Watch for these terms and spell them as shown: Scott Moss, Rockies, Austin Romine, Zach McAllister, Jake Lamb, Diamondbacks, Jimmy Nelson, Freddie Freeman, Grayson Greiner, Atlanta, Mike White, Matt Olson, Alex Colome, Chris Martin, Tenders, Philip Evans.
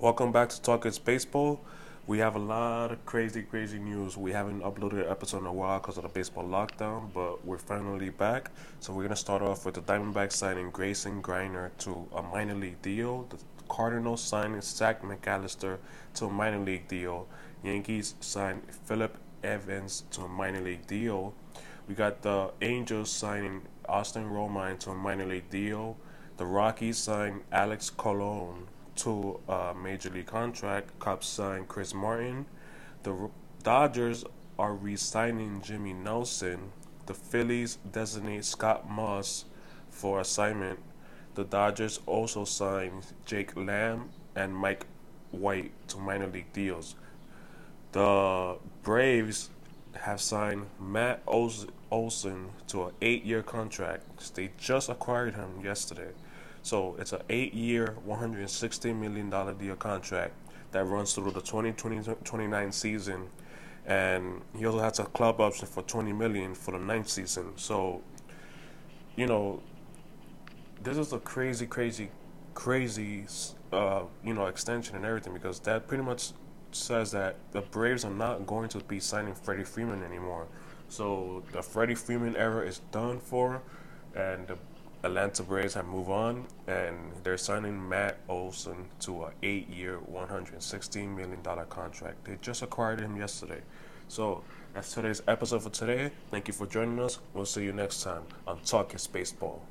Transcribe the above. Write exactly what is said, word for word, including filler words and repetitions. Welcome back to Talk It's Baseball. We have a lot of crazy, crazy news. We haven't uploaded an episode in a while because of the baseball lockdown, but we're finally back. So we're going to start off with the Diamondbacks signing Grayson Greiner to a minor league deal. The Cardinals signing Zach McAllister to a minor league deal. Yankees signed Philip Evans to a minor league deal. We got the Angels signing Austin Romine to a minor league deal. The Rockies signed Alex Colome to a major league contract. Cubs signed Chris Martin. The Dodgers are re-signing Jimmy Nelson. The Phillies designate Scott Moss for assignment. The Dodgers also signed Jake Lamb and Mike White to minor league deals. The Braves have signed Matt Olson to an eight-year contract. They just acquired him yesterday. So it's an eight-year, one hundred sixty million dollars deal contract that runs through the twenty twenty-nine season. And he also has a club option for twenty million dollars for the ninth season. So, you know, this is a crazy, crazy, crazy, uh, you know, extension and everything, because that pretty much says that the Braves are not going to be signing Freddie Freeman anymore. So the Freddie Freeman era is done for, and the Atlanta Braves have moved on, and they're signing Matt Olson to an eight-year, one hundred sixteen million dollars contract. They just acquired him yesterday. So that's today's episode for today. Thank you for joining us. We'll see you next time on Talk It's Baseball.